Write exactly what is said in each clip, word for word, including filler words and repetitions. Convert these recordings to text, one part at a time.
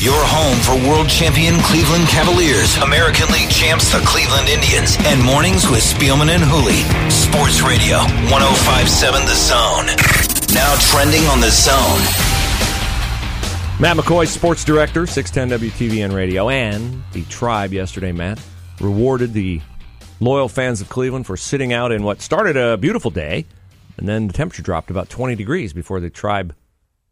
Your home for world champion Cleveland Cavaliers, American League champs the Cleveland Indians, and mornings with Spielman and Hooley. Sports Radio, one oh five point seven The Zone. Now trending on The Zone. Matt McCoy, sports director, six ten W T V N Radio, and the Tribe yesterday, Matt, rewarded the loyal fans of Cleveland for sitting out in what started a beautiful day, and then the temperature dropped about twenty degrees before the Tribe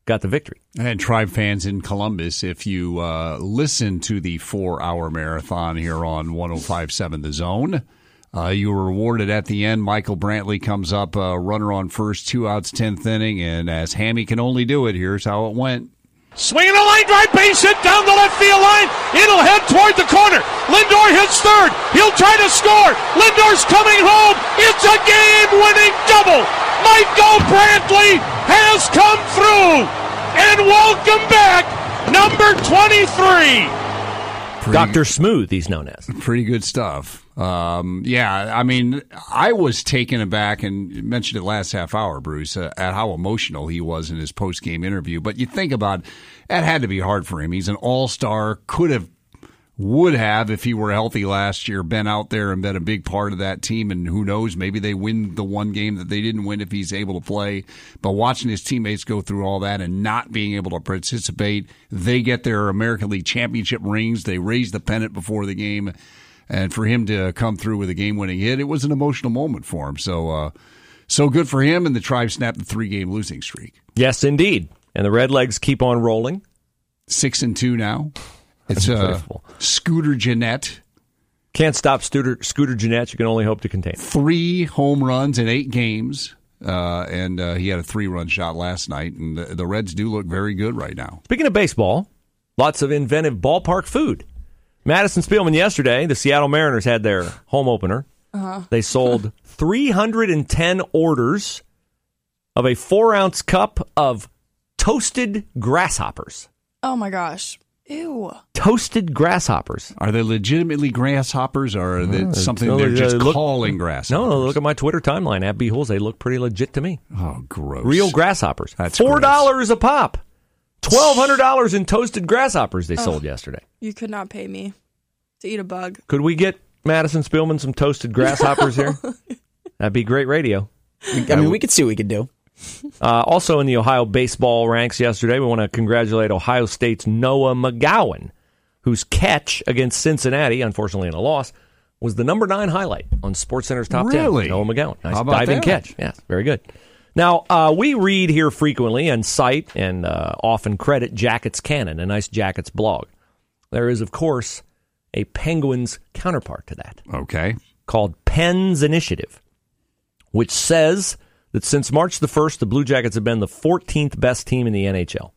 got the victory. And Tribe fans in Columbus, if you uh, listen to the four-hour marathon here on one oh five point seven The Zone, uh, you were rewarded at the end. Michael Brantley comes up, uh, runner on first, two outs, tenth inning, and as Hammy can only do it, here's how it went. Swing and a line drive, base hit down the left field line. It'll head toward the corner. Lindor hits third. He'll try to score. Lindor's coming home. It's a game-winning double. Michael Brantley has come through. And welcome back, number twenty-three. Pretty, Doctor Smooth, he's known as. Pretty good stuff. Um, yeah, I mean, I was taken aback, and you mentioned it last half hour, Bruce, uh, at how emotional he was in his post-game interview. But you think about it, that had to be hard for him. He's an all-star, could have, would have, if he were healthy last year, been out there and been a big part of that team. And who knows, maybe they win the one game that they didn't win if he's able to play. But watching his teammates go through all that and not being able to participate, they get their American League championship rings. They raise the pennant before the game. And for him to come through with a game-winning hit, it was an emotional moment for him. So uh, so good for him, and the Tribe snapped the three-game losing streak. Yes, indeed. And the Redlegs keep on rolling. Six and two now. It's uh, Scooter Gennett. Can't stop Scooter, Scooter Gennett. You can only hope to contain. Three home runs in eight games. Uh, and uh, he had a three-run shot last night. And the, the Reds do look very good right now. Speaking of baseball, lots of inventive ballpark food. Madison Spielman yesterday, the Seattle Mariners had their home opener. Uh-huh. They sold three hundred ten orders of a four-ounce cup of toasted grasshoppers. Oh, my gosh. Ew. Toasted grasshoppers. Are they legitimately grasshoppers, or are they uh, something no, they're just look, calling grasshoppers? No, look at my Twitter timeline, at B Holes. They look pretty legit to me. Oh, gross. Real grasshoppers. That's four dollars gross. A pop. twelve hundred dollars in toasted grasshoppers they oh, sold yesterday. You could not pay me to eat a bug. Could we get Madison Spielman some toasted grasshoppers no. here? That'd be great radio. I mean, we could see what we could do. Uh, also in the Ohio baseball ranks yesterday, we want to congratulate Ohio State's Noah McGowan, whose catch against Cincinnati, unfortunately in a loss, was the number nine highlight on SportsCenter's Top really? ten. Noah McGowan. Nice diving that? catch. Yeah, very good. Now, uh, we read here frequently and cite and uh, often credit Jackets Canon, a nice Jackets blog. There is, of course, a Penguins counterpart to that. Okay. Called Penn's Initiative, which says that since March the first, the Blue Jackets have been the fourteenth best team in the N H L.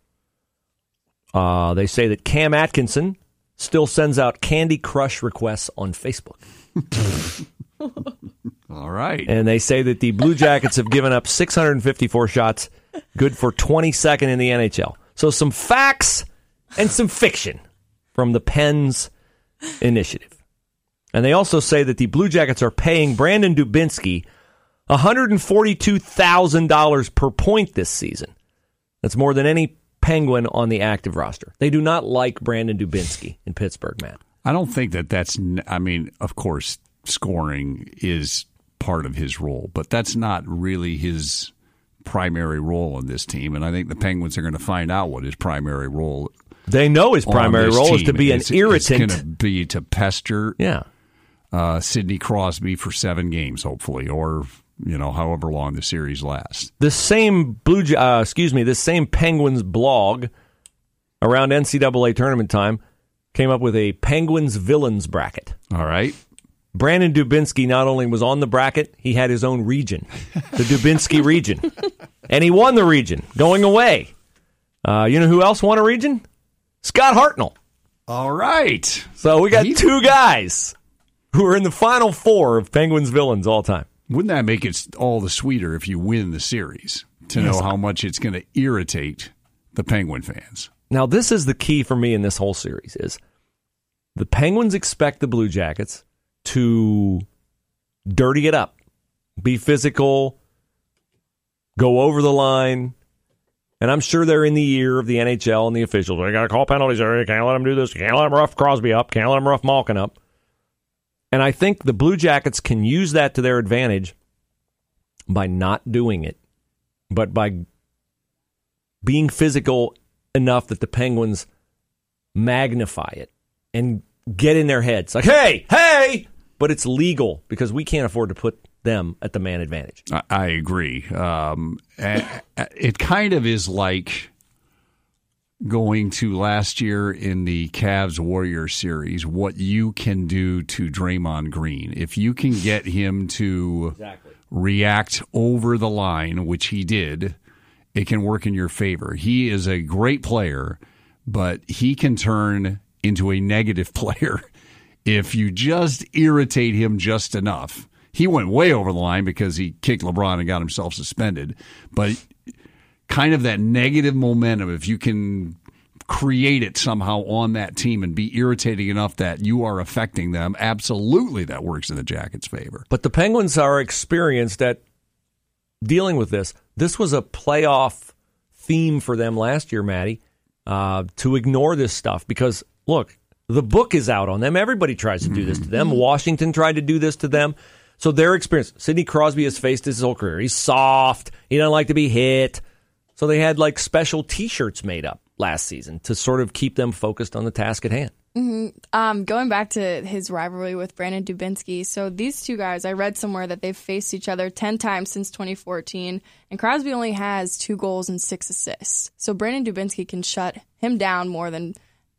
Uh, they say that Cam Atkinson still sends out Candy Crush requests on Facebook. All right. And they say that the Blue Jackets have given up six hundred fifty-four shots, good for twenty-second in the N H L. So some facts and some fiction from the Penn's Initiative. And they also say that the Blue Jackets are paying Brandon Dubinsky one hundred forty-two thousand dollars per point this season. That's more than any Penguin on the active roster. They do not like Brandon Dubinsky in Pittsburgh, Matt. I don't think that that's, I mean, of course, scoring is part of his role, but that's not really his primary role in this team. And I think the Penguins are going to find out what his primary role is. They know his primary role team. is to be an it's, irritant. It's going to be to pester yeah. uh, Sidney Crosby for seven games, hopefully, or you know, however long the series lasts. The same Blue, uh, excuse me, this same Penguins blog around N C double A tournament time came up with a Penguins villains bracket. All right. Brandon Dubinsky not only was on the bracket, he had his own region, the Dubinsky region, and he won the region going away. Uh, you know who else won a region? Scott Hartnell. All right. So we got He's... two guys who are in the final four of Penguins villains all time. Wouldn't that make it all the sweeter if you win the series to yes. know how much it's going to irritate the Penguin fans? Now, this is the key for me in this whole series is the Penguins expect the Blue Jackets to dirty it up, be physical, go over the line. And I'm sure they're in the ear of the N H L and the officials. They got to call penalties area. Can't let them do this. Can't let them rough Crosby up. Can't let them rough Malkin up. And I think the Blue Jackets can use that to their advantage by not doing it, but by being physical enough that the Penguins magnify it and get in their heads. Like, hey, hey! But it's legal because we can't afford to put them at the man advantage. I agree. Um, it kind of is like going to last year in the Cavs-Warriors series, what you can do to Draymond Green. If you can get him to exactly. react over the line, which he did, it can work in your favor. He is a great player, but he can turn into a negative player if you just irritate him just enough. He went way over the line because he kicked LeBron and got himself suspended. But kind of that negative momentum, if you can create it somehow on that team and be irritating enough that you are affecting them, absolutely that works in the Jackets' favor. But the Penguins are experienced at dealing with this. This was a playoff theme for them last year, Matty, uh, to ignore this stuff because, look, the book is out on them. Everybody tries to do this to them. Washington tried to do this to them. So their experience, Sidney Crosby has faced his whole career. He's soft. He doesn't like to be hit. So they had like special T-shirts made up last season to sort of keep them focused on the task at hand. Mm-hmm. Um, going back to his rivalry with Brandon Dubinsky, so these two guys, I read somewhere that they've faced each other ten times since twenty fourteen, and Crosby only has two goals and six assists. So Brandon Dubinsky can shut him down more than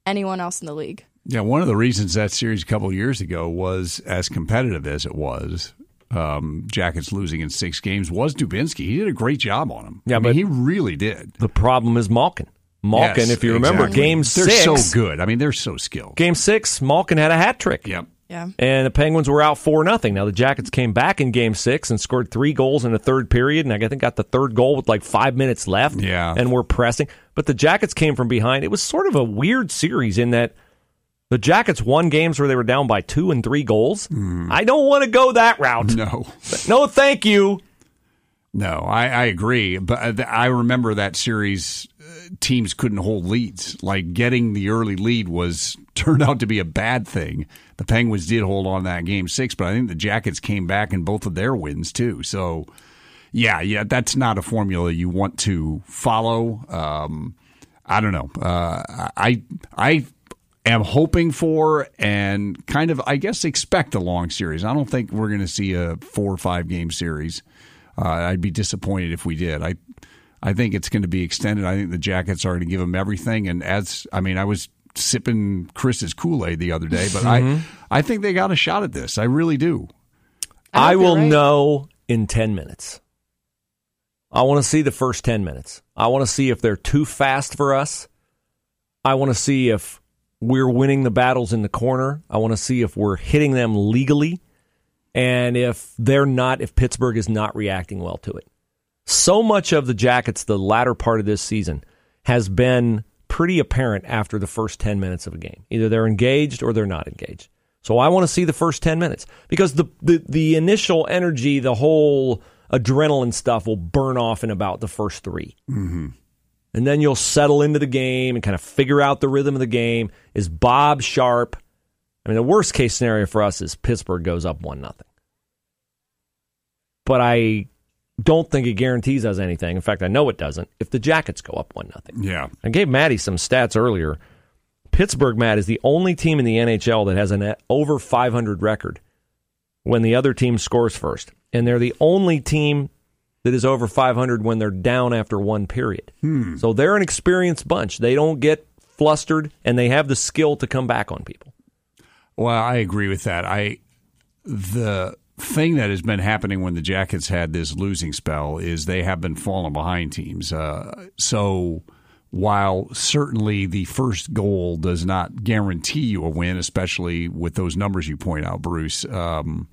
anyone else in the league. Yeah, one of the reasons that series a couple of years ago was as competitive as it was, um, Jackets losing in six games, was Dubinsky. He did a great job on him. Yeah, I mean, but he really did. The problem is Malkin. Malkin, yes, if you remember, exactly. game they're six. They're so good. I mean, they're so skilled. Game six, Malkin had a hat trick. Yep. Yeah. And the Penguins were out four nothing. Now, the Jackets came back in game six and scored three goals in the third period, and I think got the third goal with like five minutes left. Yeah. And were pressing. But the Jackets came from behind. It was sort of a weird series in that the Jackets won games where they were down by two and three goals. Mm. I don't want to go that route. No. No, thank you. No, I, I agree. But I remember that series, teams couldn't hold leads. Like, getting the early lead was turned out to be a bad thing. The Penguins did hold on that game six, but I think the Jackets came back in both of their wins, too. So, yeah, yeah, that's not a formula you want to follow. Um, I don't know. Uh, I I... am hoping for and kind of, I guess, expect a long series. I don't think we're going to see a four or five game series. Uh, I'd be disappointed if we did. I I think it's going to be extended. I think the Jackets are going to give them everything. And as I mean, I was sipping Chris's Kool-Aid the other day, but mm-hmm. I, I think they got a shot at this. I really do. I, I will right. know in ten minutes. I want to see the first ten minutes. I want to see if they're too fast for us. I want to see if we're winning the battles in the corner. I want to see if we're hitting them legally and if they're not, if Pittsburgh is not reacting well to it. So much of the Jackets, the latter part of this season, has been pretty apparent after the first ten minutes of a game. Either they're engaged or they're not engaged. So I want to see the first ten minutes because the, the, the initial energy, the whole adrenaline stuff will burn off in about the first three. Mm-hmm. And then you'll settle into the game and kind of figure out the rhythm of the game. Is Bob sharp? I mean, the worst-case scenario for us is Pittsburgh goes up one nothing. But I don't think it guarantees us anything. In fact, I know it doesn't if the Jackets go up one nothing. Yeah. I gave Matty some stats earlier. Pittsburgh, Matt, is the only team in the N H L that has an over five hundred record when the other team scores first. And they're the only team that is over five hundred when they're down after one period. Hmm. So they're an experienced bunch. They don't get flustered, and they have the skill to come back on people. Well, I agree with that. I the thing that has been happening when the Jackets had this losing spell is they have been falling behind teams. Uh, so while certainly the first goal does not guarantee you a win, especially with those numbers you point out, Bruce, um,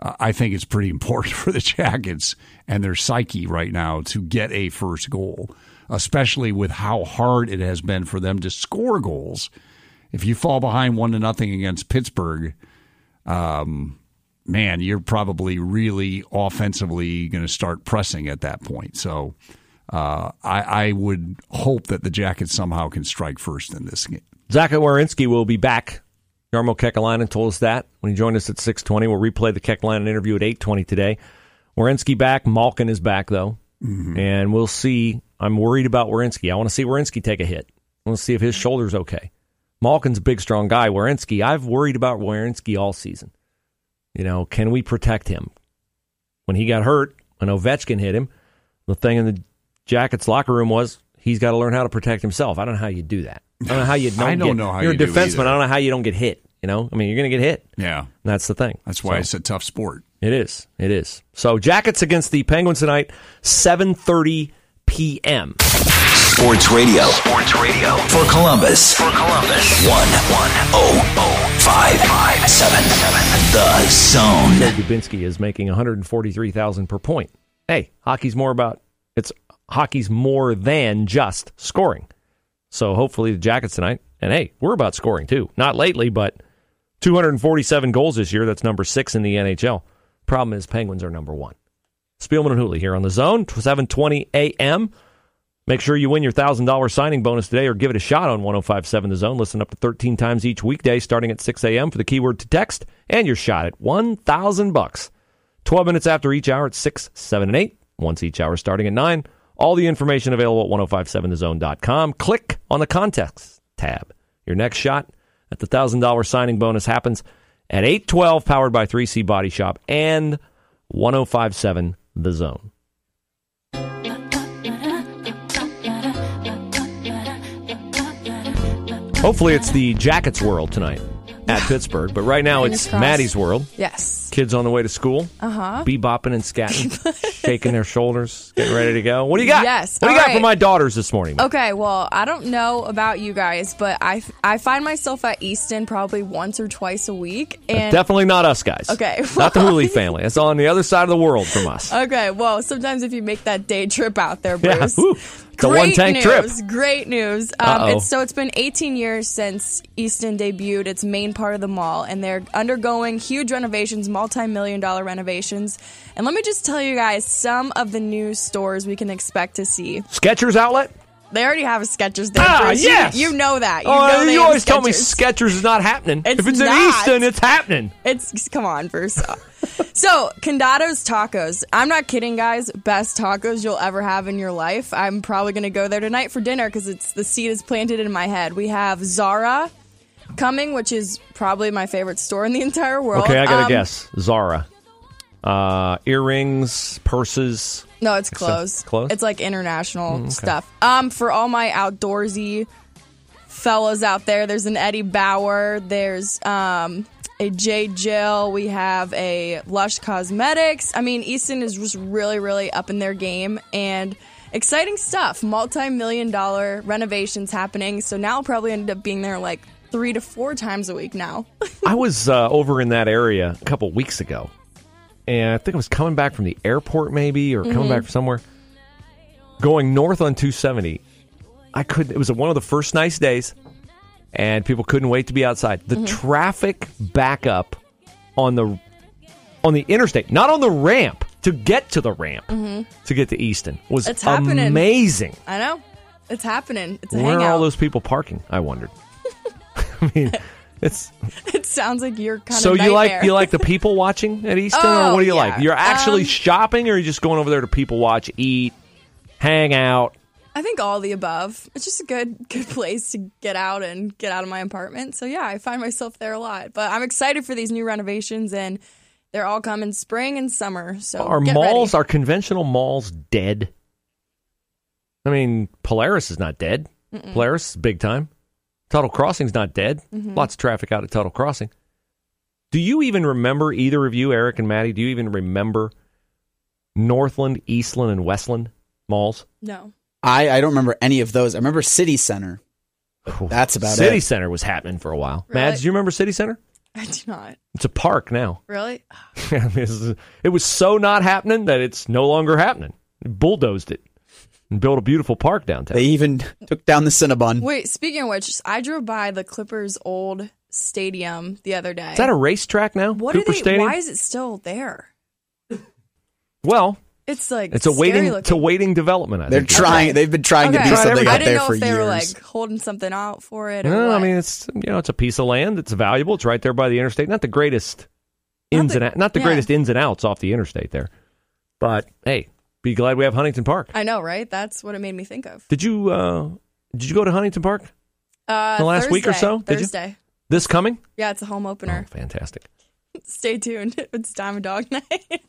I think it's pretty important for the Jackets and their psyche right now to get a first goal, especially with how hard it has been for them to score goals. If you fall behind one to nothing against Pittsburgh, um, man, you're probably really offensively going to start pressing at that point. So uh, I, I would hope that the Jackets somehow can strike first in this game. Zach Werenski will be back. Jarmo Kekalainen told us that when he joined us at six twenty. We'll replay the Kekalainen interview at eight twenty today. Werenski back. Malkin is back, though. Mm-hmm. And we'll see. I'm worried about Werenski. I want to see Werenski take a hit. I want to see if his shoulder's okay. Malkin's a big, strong guy. Werenski, I've worried about Werenski all season. You know, can we protect him? When he got hurt, when Ovechkin hit him, the thing in the Jackets locker room was he's got to learn how to protect himself. I don't know how you do that. I don't know how you don't, I don't get, know how you're you a defenseman. I don't know how you don't get hit. You know, I mean, you're going to get hit. Yeah, and that's the thing. That's why so, it's a tough sport. It is. It is. So Jackets against the Penguins tonight, seven thirty p.m. Sports Radio. Sports Radio for Columbus. For Columbus. One one oh oh five five seven seven. The Zone. Dubinsky is making one hundred and forty-three thousand per point. Hey, hockey's more about it's hockey's more than just scoring. So hopefully the Jackets tonight, and hey, we're about scoring too. Not lately, but two hundred forty-seven goals this year. That's number six in the N H L. Problem is Penguins are number one. Spielman and Hooley here on The Zone, seven twenty a.m. Make sure you win your one thousand dollars signing bonus today or give it a shot on one oh five point seven The Zone. Listen up to thirteen times each weekday starting at six a.m. for the keyword to text and your shot at one thousand dollars. twelve minutes after each hour at six, seven, and eight. Once each hour starting at nine. All the information available at ten fifty-seven the zone dot com. Click on the Contest tab. Your next shot at the one thousand dollars signing bonus happens at eight twelve, powered by three C Body Shop and ten fifty-seven The Zone. Hopefully it's the Jackets' world tonight at Pittsburgh, but right now it's Maddie's world. Yes. Kids on the way to school. Uh-huh. Bebopping and scatting, shaking their shoulders, getting ready to go. What do you got? Yes. What do you got right. for my daughters this morning? Maddie? Okay, well, I don't know about you guys, but I, I find myself at Easton probably once or twice a week. And That's definitely not us guys. Okay. Well, not the Hooley family. It's on the other side of the world from us. Okay, well, sometimes if you make that day trip out there, Bruce. Yeah. The great one tank news, trip. Great news. Um, it's, so it's been eighteen years since Easton debuted its main part of the mall, and they're undergoing huge renovations, multi-million dollar renovations. And let me just tell you guys some of the new stores we can expect to see. Skechers outlet? They already have a Skechers there. Ah, Bruce. Yes. You, you know that. You, uh, know they you always Skechers. Tell me Skechers is not happening. It's if it's not. In Easton, it's happening. It's Come on, Bruce. So, Condado's Tacos. I'm not kidding, guys. Best tacos you'll ever have in your life. I'm probably going to go there tonight for dinner because it's the seed is planted in my head. We have Zara coming, which is probably my favorite store in the entire world. Okay, I got to um, guess. Zara. Uh, earrings, purses. No, it's clothes. Clothes? It's like international mm, okay. stuff. Um, for all my outdoorsy fellas out there, there's an Eddie Bauer. There's... Um, a J. Jill, we have a Lush Cosmetics. I mean, Easton is just really, really up in their game and exciting stuff. Multi-million dollar renovations happening. So now I'll probably end up being there like three to four times a week now. I was uh, over in that area a couple weeks ago, and I think I was coming back from the airport maybe or coming mm-hmm. back from somewhere. Going north on two seventy, I couldn't. It was one of the first nice days. And people couldn't wait to be outside. The mm-hmm. traffic backup on the on the interstate, not on the ramp, to get to the ramp, mm-hmm. to get to Easton, was it's amazing. I know. It's happening. It's a Where hangout. Are all those people parking, I wondered. I mean, it's... It sounds like you're kind so of So you like you like the people watching at Easton, oh, or what do you yeah. like? You're actually um, shopping, or are you just going over there to people watch, eat, hang out? I think all the above. It's just a good good place to get out and get out of my apartment. So, yeah, I find myself there a lot. But I'm excited for these new renovations, and they're all coming spring and summer. So Are malls, ready. Are conventional malls dead? I mean, Polaris is not dead. Mm-mm. Polaris, big time. Tuttle Crossing's not dead. Mm-hmm. Lots of traffic out at Tuttle Crossing. Do you even remember, either of you, Eric and Maddie, do you even remember Northland, Eastland, and Westland malls? No. I, I don't remember any of those. I remember City Center. That's about City it. City Center was happening for a while. Really? Mads, do you remember City Center? I do not. It's a park now. Really? It was so not happening that it's no longer happening. It bulldozed it and built a beautiful park downtown. They even took down the Cinnabon. Wait, speaking of which, I drove by the Clippers' old stadium the other day. Is that a racetrack now? What Cooper are they? Stadium? Why is it still there? Well, it's like it's a waiting looking. to waiting development. I they're think. trying. Okay. They've been trying okay. to do Tried something out there for years. I didn't know if they years. were like holding something out for it. Or no, what. I mean it's you know it's a piece of land. It's valuable. It's right there by the interstate. Not the greatest not ins the, and not the yeah. greatest ins and outs off the interstate there, but hey, be glad we have Huntington Park. I know, right? That's what it made me think of. Did you uh, did you go to Huntington Park uh, in the last Thursday, week or so? Did Thursday. You? This coming? Yeah, it's a home opener. Oh, fantastic. Stay tuned. It's Dime a Dog night.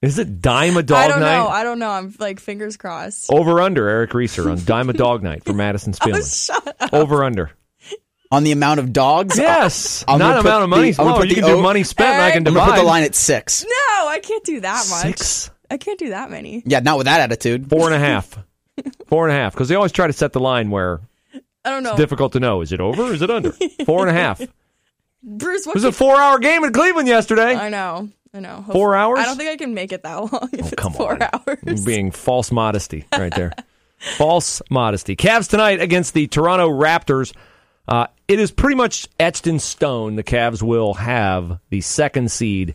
Is it Dime a Dog night? I don't night? know. I don't know. I'm like, fingers crossed. Over under, Eric Reeser on Dime a Dog night for Madison Spillman. Oh, shut up. Over under. On the amount of dogs? Yes. I'm Not amount of money. The, oh, you can oak. do money spent Eric, and I can divide. I'm going to put the line at six. No, I can't do that much. Six? I can't do that many. Yeah, not with that attitude. Four and a half. Four and a half. Because they always try to set the line where... I don't know. It's difficult to know. Is it over or is it under? Four and a half. Bruce, what it was a four-hour game in Cleveland yesterday. I know. I know. Hopefully. Four hours? I don't think I can make it that long if oh, it's come four on. hours. You're being false modesty right there. False modesty. Cavs tonight against the Toronto Raptors. Uh, it is pretty much etched in stone. The Cavs will have the second seed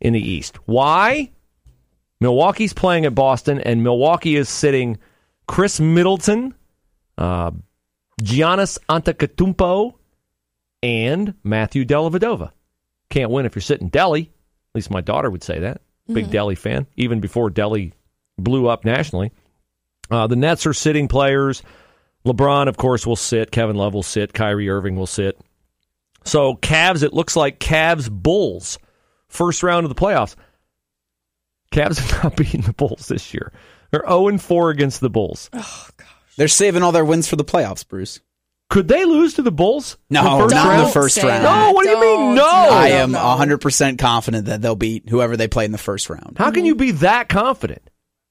in the East. Why? Milwaukee's playing at Boston, and Milwaukee is sitting Chris Middleton, uh, Giannis Antetokounmpo, and Matthew Dellavedova. Can't win if you're sitting Delly. At least my daughter would say that. Big mm-hmm. Delly fan, even before Delly blew up nationally. Uh, the Nets are sitting players. LeBron, of course, will sit. Kevin Love will sit. Kyrie Irving will sit. So Cavs, it looks like Cavs Bulls. First round of the playoffs. Cavs have not beaten the Bulls this year. They're oh and four against the Bulls. Oh, God. They're saving all their wins for the playoffs, Bruce. Could they lose to the Bulls? No, not in the first round. No, what do you mean? No. I am one hundred percent confident that they'll beat whoever they play in the first round. How can you be that confident?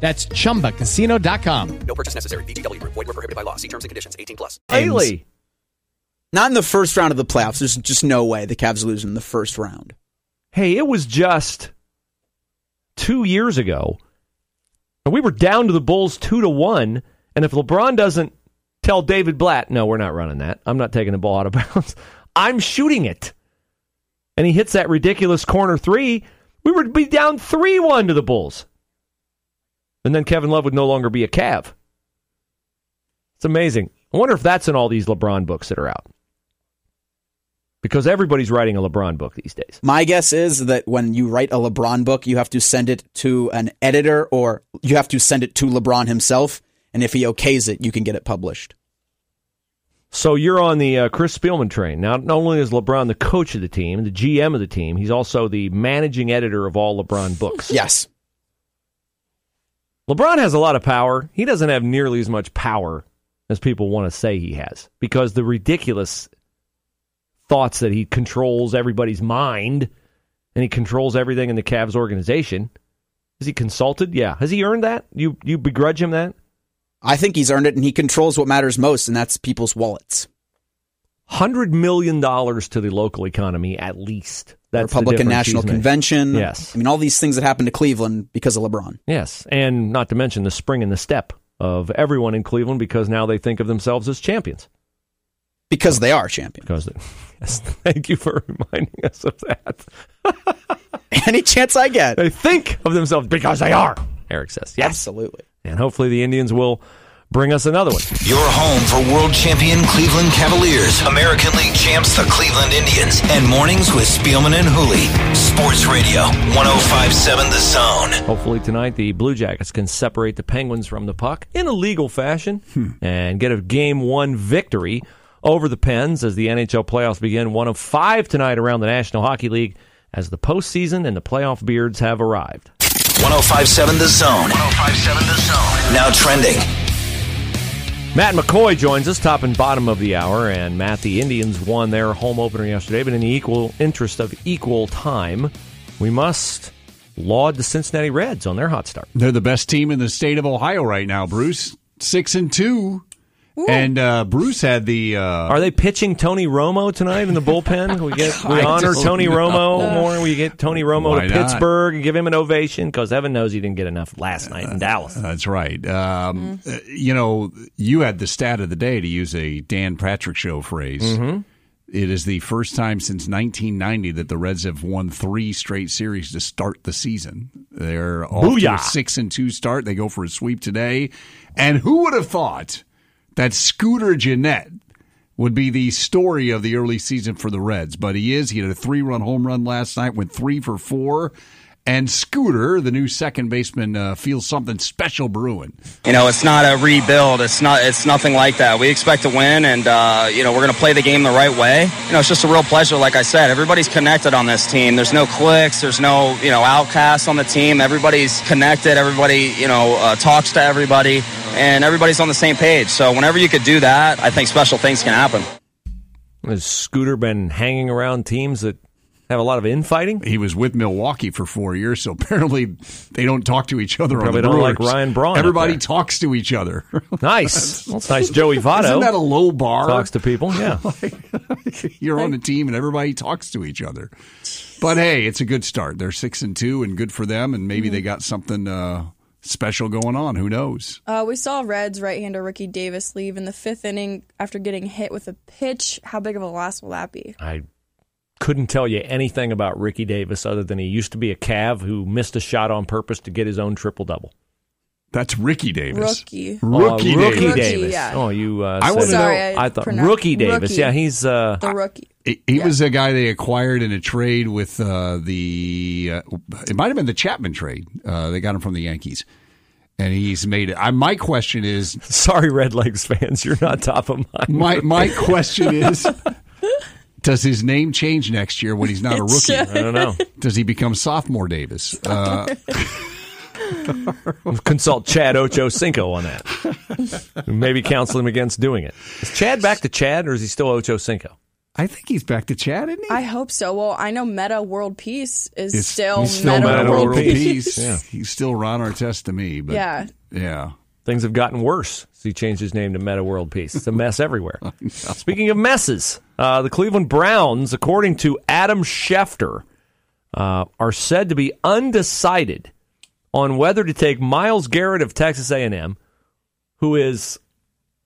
That's chumba casino dot com. No purchase necessary. V G W Group. Void where prohibited by law. See terms and conditions. eighteen plus. Haley. Not in the first round of the playoffs. There's just no way the Cavs lose in the first round. Hey, it was just two years ago. And we were down to the Bulls two to one. And if LeBron doesn't tell David Blatt, no, we're not running that. I'm not taking the ball out of bounds. I'm shooting it. And he hits that ridiculous corner three. We would be down three one to the Bulls. And then Kevin Love would no longer be a Cav. It's amazing. I wonder if that's in all these LeBron books that are out. Because everybody's writing a LeBron book these days. My guess is that when you write a LeBron book, you have to send it to an editor or you have to send it to LeBron himself. And if he okays it, you can get it published. So you're on the uh, Chris Spielman train. Now, not only is LeBron the coach of the team, the G M of the team, he's also the managing editor of all LeBron books. Yes. LeBron has a lot of power. He doesn't have nearly as much power as people want to say he has because the ridiculous thoughts that he controls everybody's mind and he controls everything in the Cavs organization. Is he consulted? Yeah. Has he earned that? You you begrudge him that? I think he's earned it, and he controls what matters most, and that's people's wallets. one hundred million dollars to the local economy, at least. That's Republican National Convention. Yes. I mean, all these things that happened to Cleveland because of LeBron. Yes. And not to mention the spring in the step of everyone in Cleveland because now they think of themselves as champions. Because they are champions. Because they, yes, thank you for reminding us of that. Any chance I get. They think of themselves because they are, Eric says. Yes. Absolutely. And hopefully the Indians will... bring us another one. Your home for world champion Cleveland Cavaliers, American League champs the Cleveland Indians, and mornings with Spielman and Hooley. Sports Radio, one oh five point seven The Zone. Hopefully tonight the Blue Jackets can separate the Penguins from the puck in a legal fashion hmm. and get a Game one victory over the Pens as the N H L playoffs begin. One of five tonight around the National Hockey League as the postseason and the playoff beards have arrived. one oh five point seven The Zone. one oh five point seven The Zone. Now trending. Matt McCoy joins us, top and bottom of the hour. And Matt, the Indians won their home opener yesterday, but in the equal interest of equal time, we must laud the Cincinnati Reds on their hot start. They're the best team in the state of Ohio right now, Bruce. Six and two. Ooh. And uh, Bruce had the... Uh, Are they pitching Tony Romo tonight in the bullpen? We get we honor Tony know. Romo more. We get Tony Romo Why to not? Pittsburgh and give him an ovation, because heaven knows he didn't get enough last night in Dallas. Uh, that's right. Um, mm-hmm. uh, you know, you had the stat of the day, to use a Dan Patrick Show phrase. Mm-hmm. It is the first time since nineteen ninety that the Reds have won three straight series to start the season. They're off Booyah. to a six and two start. They go for a sweep today. And who would have thought that Scooter Gennett would be the story of the early season for the Reds? But he is. He had a three-run home run last night, went three for four. And Scooter, the new second baseman, uh, feels something special brewing. You know, it's not a rebuild. It's not. It's nothing like that. We expect to win, and, uh, you know, we're going to play the game the right way. You know, it's just a real pleasure, like I said. Everybody's connected on this team. There's no cliques. There's no, you know, outcasts on the team. Everybody's connected. Everybody, you know, uh, talks to everybody, and everybody's on the same page. So whenever you could do that, I think special things can happen. Has Scooter been hanging around teams that have a lot of infighting? He was with Milwaukee for four years, so apparently they don't talk to each other. Probably on the don't Brewers. Like Ryan Braun. Everybody talks to each other. Nice. That's nice. Joey Votto. Isn't that a low bar? Talks to people, yeah. Like, you're on a team and everybody talks to each other. But hey, it's a good start. They're six and two, and good for them, and maybe mm-hmm. they got something uh, special going on. Who knows? Uh, we saw Reds right-hander Ricky Davis leave in the fifth inning after getting hit with a pitch. How big of a loss will that be? I couldn't tell you anything about Ricky Davis other than he used to be a Cav who missed a shot on purpose to get his own triple-double. That's Ricky Davis. Rookie. Rookie, uh, rookie Davis. Davis. Yeah. Oh, you uh, I said sorry, no, I, I thought Rookie Davis. Rookie. Yeah, he's... Uh, the rookie. He, he yeah. was a guy they acquired in a trade with uh, the... Uh, it might have been the Chapman trade. Uh, they got him from the Yankees. And he's made it. I, my question is... Sorry, Red Legs fans, you're not top of mind. My, my question is... Does his name change next year when he's not a rookie? I don't know. Does he become sophomore Davis? Uh, consult Chad Ocho Cinco on that. Maybe counsel him against doing it. Is Chad back to Chad, or is he still Ocho Cinco? I think he's back to Chad, isn't he? I hope so. Well, I know Meta World Peace is it's, still, still Meta, Meta World, World Peace. Peace. Yeah. He's still Ron Artest to me. But yeah. Yeah. Things have gotten worse. So he changed his name to Meta World Peace. It's a mess everywhere. Speaking of messes, uh, the Cleveland Browns, according to Adam Schefter, uh, are said to be undecided on whether to take Myles Garrett of Texas A and M, who is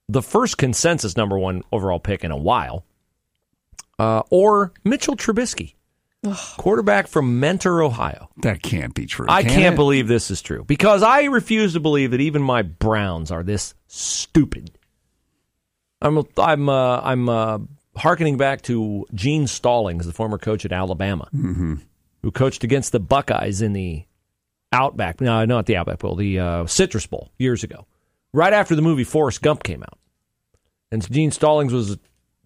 the first consensus number one overall pick in a while, uh, or Mitchell Trubisky, quarterback from Mentor, Ohio. That can't be true. I can't it? believe this is true, because I refuse to believe that even my Browns are this stupid. I'm I'm uh, I'm uh, hearkening back to Gene Stallings, the former coach at Alabama, mm-hmm. who coached against the Buckeyes in the Outback. No, not the Outback Bowl, the uh, Citrus Bowl years ago, right after the movie Forrest Gump came out, and Gene Stallings was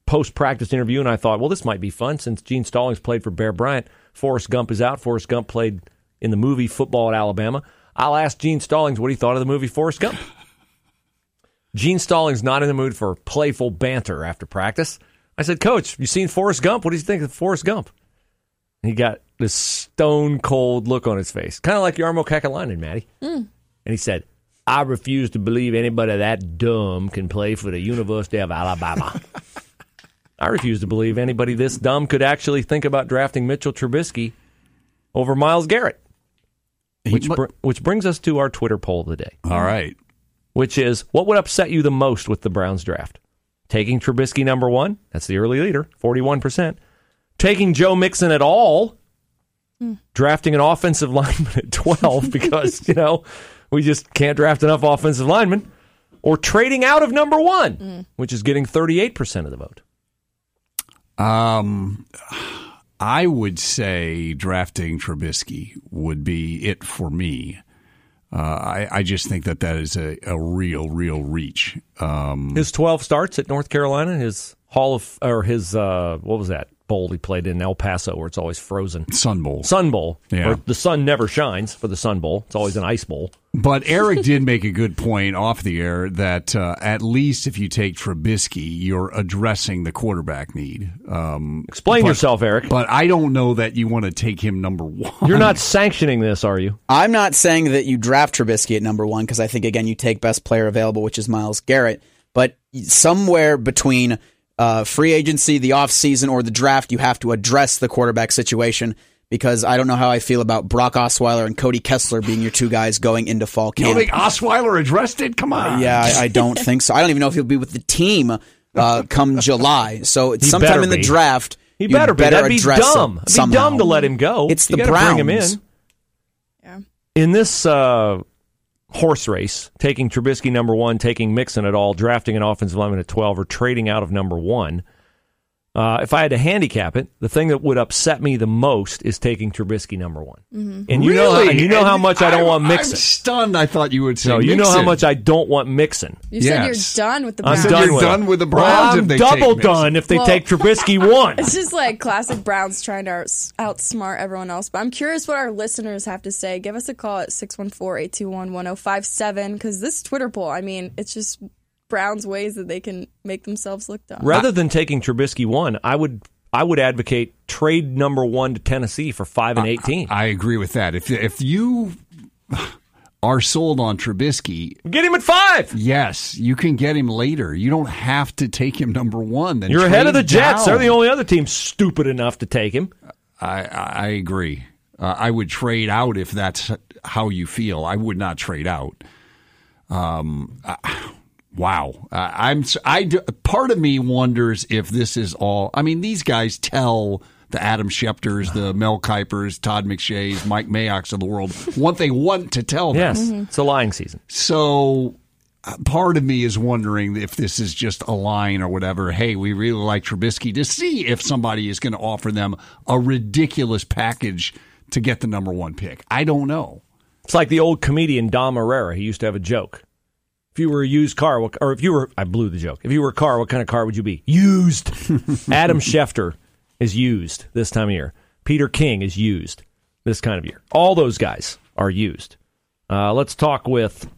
post-practice interview, and I thought, well, this might be fun since Gene Stallings played for Bear Bryant. Forrest Gump is out. Forrest Gump played in the movie Football at Alabama. I'll ask Gene Stallings what he thought of the movie Forrest Gump. Gene Stallings not in the mood for playful banter after practice. I said, Coach, you seen Forrest Gump? What do you think of Forrest Gump? And he got this stone-cold look on his face, kind of like Jarmo Kekalainen, Maddie. Mm. And he said, I refuse to believe anybody that dumb can play for the University of Alabama. I refuse to believe anybody this dumb could actually think about drafting Mitchell Trubisky over Myles Garrett, which, br- which brings us to our Twitter poll of the day. All right. Which is, what would upset you the most with the Browns draft? Taking Trubisky number one, that's the early leader, forty-one percent. Taking Joe Mixon at all, mm. drafting an offensive lineman at twelve because, you know, we just can't draft enough offensive linemen. Or trading out of number one, mm. which is getting thirty-eight percent of the vote. Um, I would say drafting Trubisky would be it for me. Uh, I, I just think that that is a, a real, real reach. Um, his twelve starts at North Carolina, his Hall of or his uh, what was that bowl he played in El Paso where it's always frozen? Sun Bowl. Sun Bowl. Yeah. Where the sun never shines for the Sun Bowl. It's always an ice bowl. But Eric did make a good point off the air that uh, at least if you take Trubisky, you're addressing the quarterback need. Um, Explain but, yourself, Eric. But I don't know that you want to take him number one. You're not sanctioning this, are you? I'm not saying that you draft Trubisky at number one because I think, again, you take best player available, which is Myles Garrett. But somewhere between uh, free agency, the offseason, or the draft, you have to address the quarterback situation. Because I don't know how I feel about Brock Osweiler and Cody Kessler being your two guys going into fall camp. You don't think Osweiler addressed it? Come on. Uh, yeah, I, I don't think so. I don't even know if he'll be with the team uh, come July. So it's sometime in the draft, he you better, better be. That'd be dumb. It'd be somehow. dumb to let him go. It's you the Browns. Bring him in. Yeah. In this uh, horse race, taking Trubisky number one, taking Mixon at all, drafting an offensive lineman at twelve, or trading out of number one, Uh, if I had to handicap it, the thing that would upset me the most is taking Trubisky number one. Mm-hmm. And you really? know, how, and you know and how much I don't I'm, want Mixon. I'm stunned. I thought you would say. No, you Mixon. know how much I don't want Mixon. You said yes. you're done with the Browns. I'm done, you're with, done with the Browns. Well, if they I'm double take done if they well, take Trubisky one. It's just like classic Browns trying to outsmart everyone else. But I'm curious what our listeners have to say. Give us a call at six one four, eight two one, one oh five seven because this Twitter poll, I mean, it's just Browns ways that they can make themselves look dumb. Rather than taking Trubisky one, I would I would advocate trade number one to Tennessee for five and eighteen. I, I agree with that. If if you are sold on Trubisky, get him at five. Yes, you can get him later. You don't have to take him number one. Then you're ahead of the Jets. Down. They're the only other team stupid enough to take him. I I agree. Uh, I would trade out if that's how you feel. I would not trade out. Um. I, Wow, uh, I'm. I do, part of me wonders if this is all. I mean, these guys tell the Adam Schefters, the Mel Kuypers, Todd McShays, Mike Mayock's of the world what they want to tell them. Yes, mm-hmm. It's a lying season. So, uh, part of me is wondering if this is just a line or whatever. Hey, we really like Trubisky to see if somebody is going to offer them a ridiculous package to get the number one pick. I don't know. It's like the old comedian Dom Herrera. He used to have a joke. If you were a used car, or if you were, I blew the joke. If you were a car, what kind of car would you be? Used. Adam Schefter is used this time of year. Peter King is used this kind of year. All those guys are used. Uh, let's talk with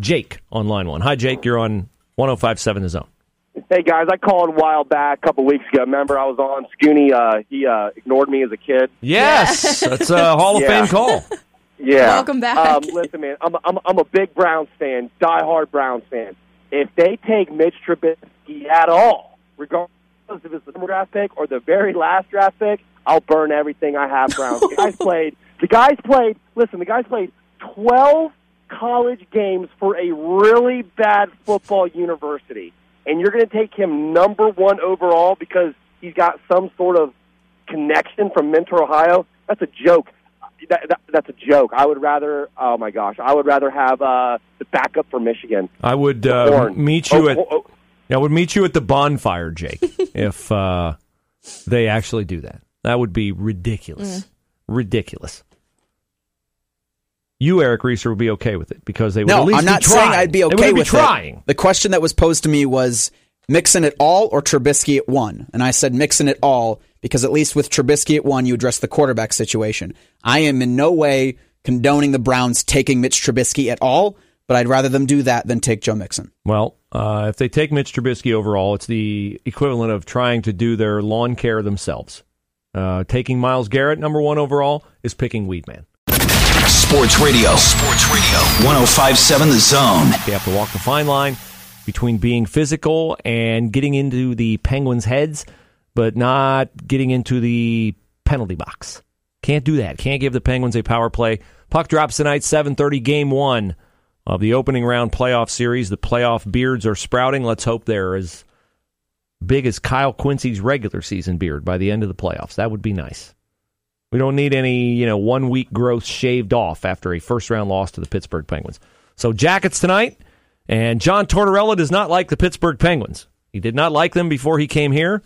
Jake on line one. Hi, Jake. You're on one oh five point seven The Zone. Hey, guys. I called a while back, a couple weeks ago. Remember, I was on Scooney. Uh, he uh, ignored me as a kid. Yes. That's a Hall of yeah. Fame call. Yeah. Welcome back. Um, listen, man, I'm a, I'm, a, I'm a big Browns fan, diehard Browns fan. If they take Mitch Trubisky at all, regardless if it's the draft pick or the very last draft pick, I'll burn everything I have Browns. The guys played, the guys played, listen, the guys played twelve college games for a really bad football university, and you're going to take him number one overall because he's got some sort of connection from Mentor, Ohio? That's a joke. That, that, that's a joke. I would rather, oh my gosh, I would rather have uh, the backup for Michigan. I would uh, meet you oh, at. Oh, oh. I would meet you at the bonfire, Jake, if uh, they actually do that. That would be ridiculous, mm. ridiculous. You, Eric Reeser, would be okay with it because they would. No, at least I'm not be saying I'd be okay they would with be trying. It. The question that was posed to me was Mixon at all or Trubisky at one, and I said Mixon at all. Because at least with Trubisky at one, you address the quarterback situation. I am in no way condoning the Browns taking Mitch Trubisky at all, but I'd rather them do that than take Joe Mixon. Well, uh, if they take Mitch Trubisky overall, it's the equivalent of trying to do their lawn care themselves. Uh, taking Myles Garrett, number one overall, is picking Weedman. Sports Radio. Sports Radio. one oh five point seven The Zone. They have to walk the fine line between being physical and getting into the Penguins' heads, but not getting into the penalty box. Can't do that. Can't give the Penguins a power play. Puck drops tonight, seven thirty, game one of the opening round playoff series. The playoff beards are sprouting. Let's hope they're as big as Kyle Quincy's regular season beard by the end of the playoffs. That would be nice. We don't need any, you know, one-week growth shaved off after a first-round loss to the Pittsburgh Penguins. So Jackets tonight, and John Tortorella does not like the Pittsburgh Penguins. He did not like them before he came here.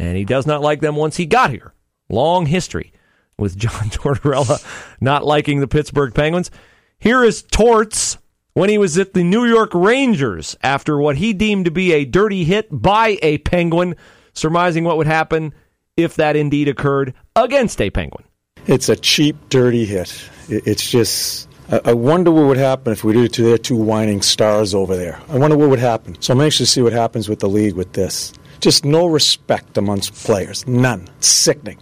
And he does not like them once he got here. Long history with John Tortorella not liking the Pittsburgh Penguins. Here is Torts when he was at the New York Rangers after what he deemed to be a dirty hit by a Penguin, surmising what would happen if that indeed occurred against a Penguin. It's a cheap, dirty hit. It's just, I wonder what would happen if we did it to their two whining stars over there. I wonder what would happen. So I'm anxious to see what happens with the league with this. Just no respect amongst players. None. It's sickening.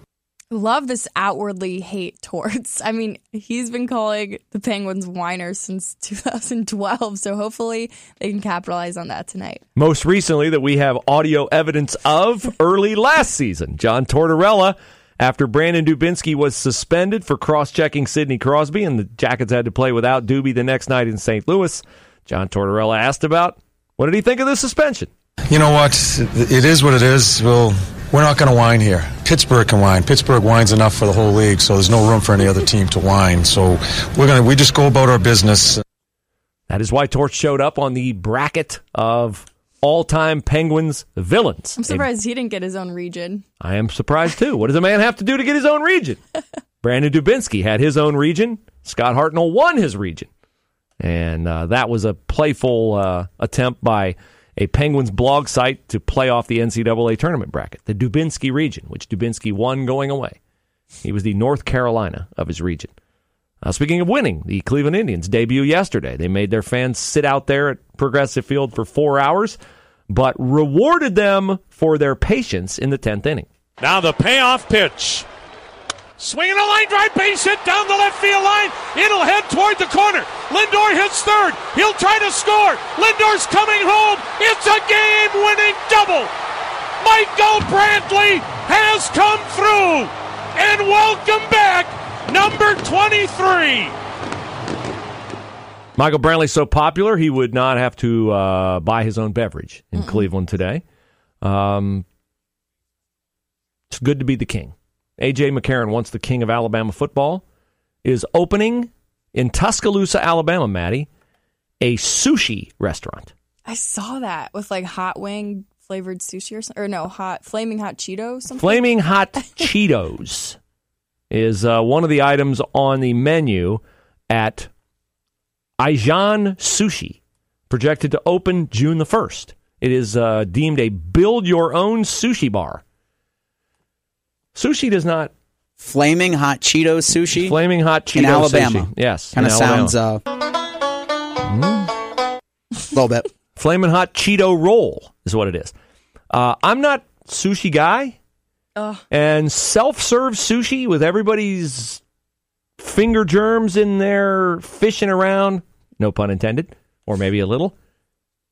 Love this outwardly hate towards. I mean, he's been calling the Penguins whiners since two thousand twelve, so hopefully they can capitalize on that tonight. Most recently that we have audio evidence of early last season, John Tortorella, after Brandon Dubinsky was suspended for cross-checking Sidney Crosby and the Jackets had to play without Doobie the next night in Saint Louis, John Tortorella asked about what did he think of the suspension? You know what? It is what it is. We'll... We're not going to whine here. Pittsburgh can whine. Pittsburgh whines enough for the whole league, so there's no room for any other team to whine. So we're going to we just go about our business. That is why Torch showed up on the bracket of all-time Penguins villains. I'm surprised and, he didn't get his own region. I am surprised too. What does a man have to do to get his own region? Brandon Dubinsky had his own region. Scott Hartnell won his region, and uh, that was a playful uh, attempt by a Penguins blog site to play off the N C double A tournament bracket, the Dubinsky region, which Dubinsky won going away. He was the North Carolina of his region. Uh, speaking of winning, the Cleveland Indians debut yesterday. They made their fans sit out there at Progressive Field for four hours, but rewarded them for their patience in the tenth inning. Now the payoff pitch. Swinging a line drive, base hit down the left field line. It'll head toward the corner. Lindor hits third. He'll try to score. Lindor's coming home. It's a game-winning double. Michael Brantley has come through. And welcome back, number twenty-three. Michael Brantley's so popular, he would not have to uh, buy his own beverage in mm-hmm. Cleveland today. Um, it's good to be the king. A J. McCarron, once the king of Alabama football, is opening in Tuscaloosa, Alabama, Maddie, a sushi restaurant. I saw that with like hot wing flavored sushi or something. Or no, hot, flaming hot Cheetos. Something. Flaming hot Cheetos is uh, one of the items on the menu at Aijan Sushi, projected to open June the first. It is uh, deemed a build your own sushi bar. Sushi does not... Flaming hot Cheetos sushi? Flaming hot Cheetos in Alabama. Sushi. Yes. Kind of sounds... Uh, mm. A little bit. Flaming hot Cheeto roll is what it is. Uh, I'm not sushi guy. Uh. And self-serve sushi with everybody's finger germs in there fishing around, no pun intended, or maybe a little,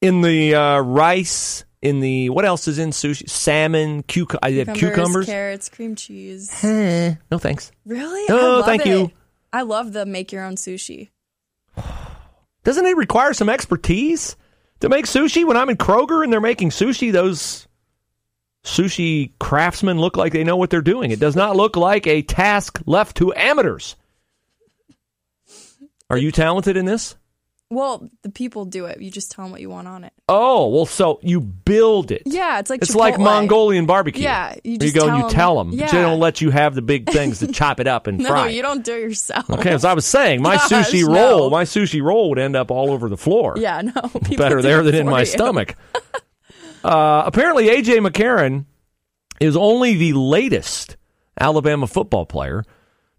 in the uh, rice... In the, what else is in sushi? Salmon, cucu- I have cucumbers. Carrots, cream cheese. No, thanks. Really? No, thank it. you. I love the make your own sushi. Doesn't it require some expertise to make sushi? When I'm in Kroger and they're making sushi, those sushi craftsmen look like they know what they're doing. It does not look like a task left to amateurs. Are you talented in this? Well, the people do it. You just tell them what you want on it. Oh, well, so you build it. Yeah, it's like It's Chipotle. Like Mongolian barbecue. Yeah, you just you go tell and you them. tell them. Yeah. They don't let you have the big things to chop it up and no, fry. No, you don't do it yourself. Okay, as I was saying, my Gosh, sushi roll, no. my sushi roll would end up all over the floor. Yeah, no. Better there than in my you. stomach. uh, apparently, A J. McCarron is only the latest Alabama football player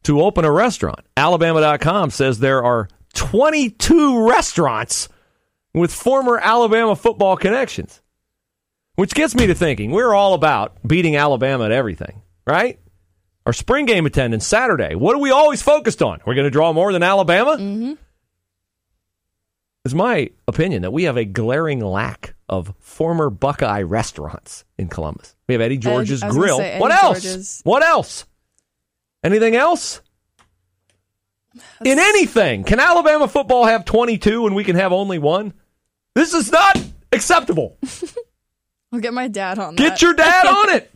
to open a restaurant. Alabama dot com says there are twenty-two restaurants with former Alabama football connections, which gets me to thinking we're all about beating Alabama at everything, right? Our spring game attendance Saturday. What are we always focused on? We're going to draw more than Alabama? Mm-hmm. It's my opinion that we have a glaring lack of former Buckeye restaurants in Columbus. We have Eddie George's Ed, Grill. Say, Eddie what else? George's. What else? Anything else? In anything, can Alabama football have twenty-two and we can have only one? This is not acceptable. I'll get my dad on that. Get your dad on it.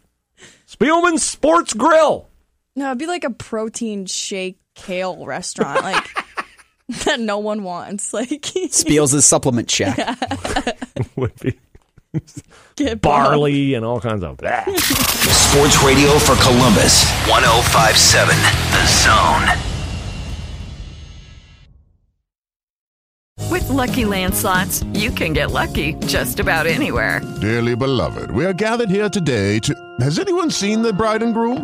Spielman's Sports Grill. No, it'd be like a protein shake kale restaurant, like that no one wants. Like Spiels' supplement shack. Yeah. Would be get barley and all kinds of blah. Sports Radio for Columbus, one oh five point seven The Zone. Lucky Land Slots, you can get lucky just about anywhere. Dearly beloved, we are gathered here today to... Has anyone seen the bride and groom?